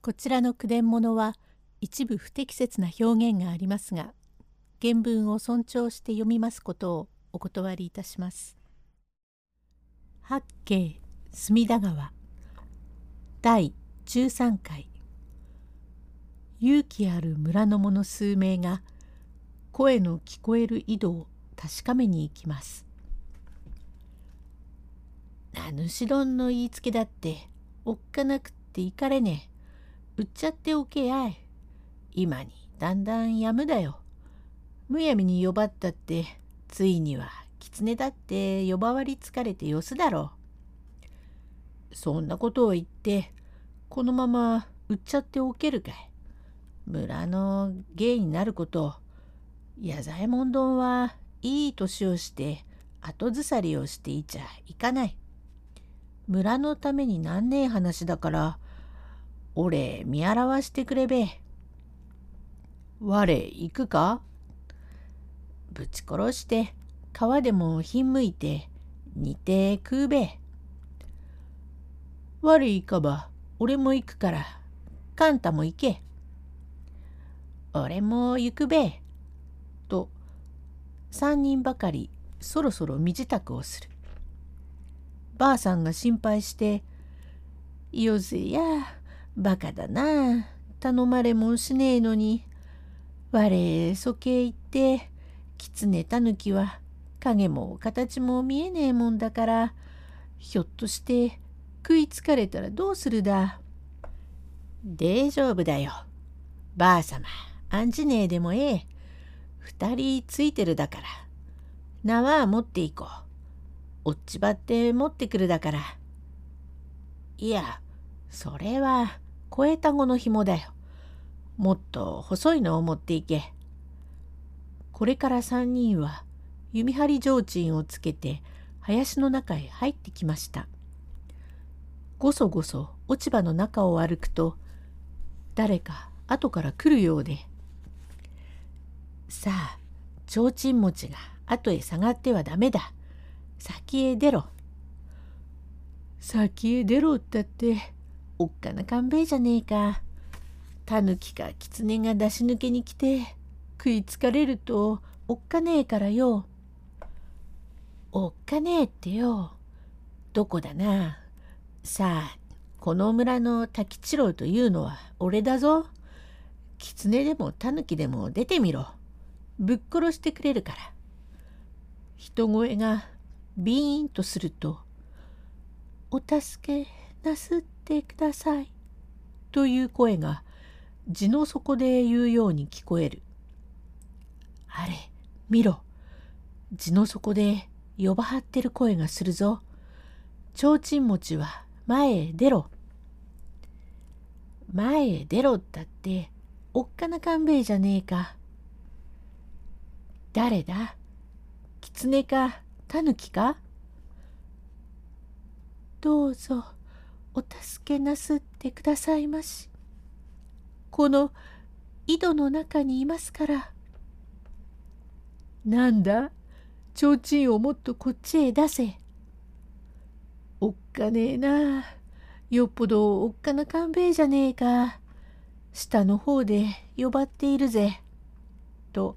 こちらの句伝物は一部不適切な表現がありますが、原文を尊重して読みますことをお断りいたします。八景隅田川第13回。勇気ある村の者数名が声の聞こえる井戸を確かめに行きます。名主論の言いつけだっておっかなくっていかれねえ。売っちゃっておけやい。今にだんだんやむだよ。むやみに呼ばったってついには狐だって呼ばわりつかれてよすだろう。そんなことを言ってこのまま売っちゃっておけるかい。村の芸になること矢左衛門どんはいい年をして後ずさりをしていちゃいかない。村のためになんねえ話だから俺見洗わしてくれべ。我行くか？ぶち殺して皮でもひんむいて煮て食うべ。我行かば俺も行くからカンタも行け。俺も行くべ。と三人ばかりそろそろ身支度をする。ばあさんが心配して「よせやバカだな、頼まれもしねえのに我そけいって狐たぬきは影も形も見えねえもんだからひょっとして食いつかれたらどうするだ。大丈夫だよばあさま、あんじねえでもええ。二人ついてるだから。縄は持っていこう。おっちばって持ってくるだから。いや、それは小枝子の紐だよ。もっと細いのを持っていけ。これから三人は弓張り提灯をつけて林の中へ入ってきました。ごそごそ落ち葉の中を歩くと、誰か後から来るようで、さあ、提灯持ちが後へ下がってはダメだ。先へ出ろ。先へ出ろったって、おっかな勘兵衛じゃねえか。たぬきかきつねが出し抜けに来て、食いつかれるとおっかねえからよ。おっかねえってよ。どこだな。さあ、この村の滝一郎というのは俺だぞ。きつねでもたぬきでも出てみろ。ぶっ殺してくれるから。人声がビーンとすると、お助けなすってくださいという声が地の底で言うように聞こえる。あれ、見ろ。地の底で呼ばはってる声がするぞ。ちょうちん持ちは前へ出ろ。前へ出ろったって、おっかな勘兵衛じゃねえか。誰だ？きつねかたぬきか？どうぞお助けなすってくださいまし。この井戸の中にいますから。なんだ？ちょうちんをもっとこっちへ出せ。おっかねえな。よっぽどおっかな勘兵衛じゃねえか。下の方で呼ばっているぜ。と、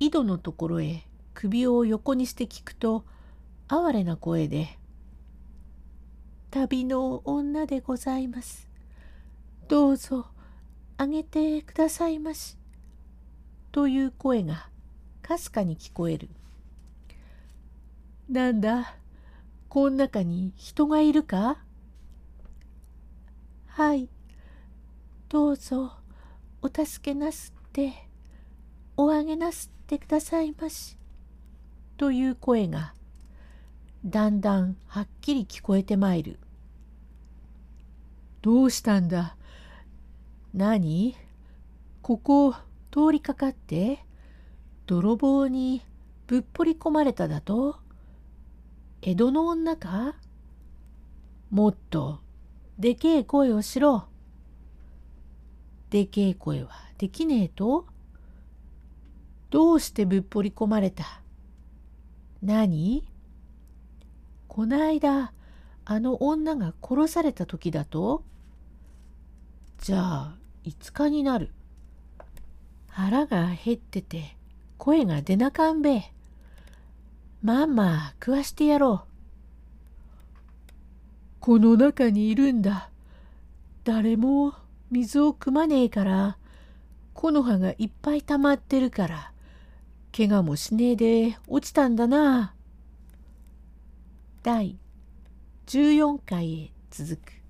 井戸のところへ首を横にして聞くと、哀れな声で、旅の女でございます。どうぞ、あげてくださいまし。という声が、かすかに聞こえる。なんだ、こん中に人がいるか？はい、どうぞ、お助けなすって。おあげなすってくださいまし。という声がだんだんはっきり聞こえてまいる。どうしたんだ？何？ここ通りかかって泥棒にぶっぽり込まれただと？江戸の女か？もっとでけえ声をしろ。でけえ声はできねえと？どうしてぶっぽり込まれた？何？こないだあの女が殺された時だと？じゃあ5日になる。腹が減ってて声が出なかんべ。まんま食わしてやろう。この中にいるんだ。誰も水を汲まねえから、木の葉がいっぱい溜まってるから、怪我もしねえで落ちたんだな。第14回へ続く。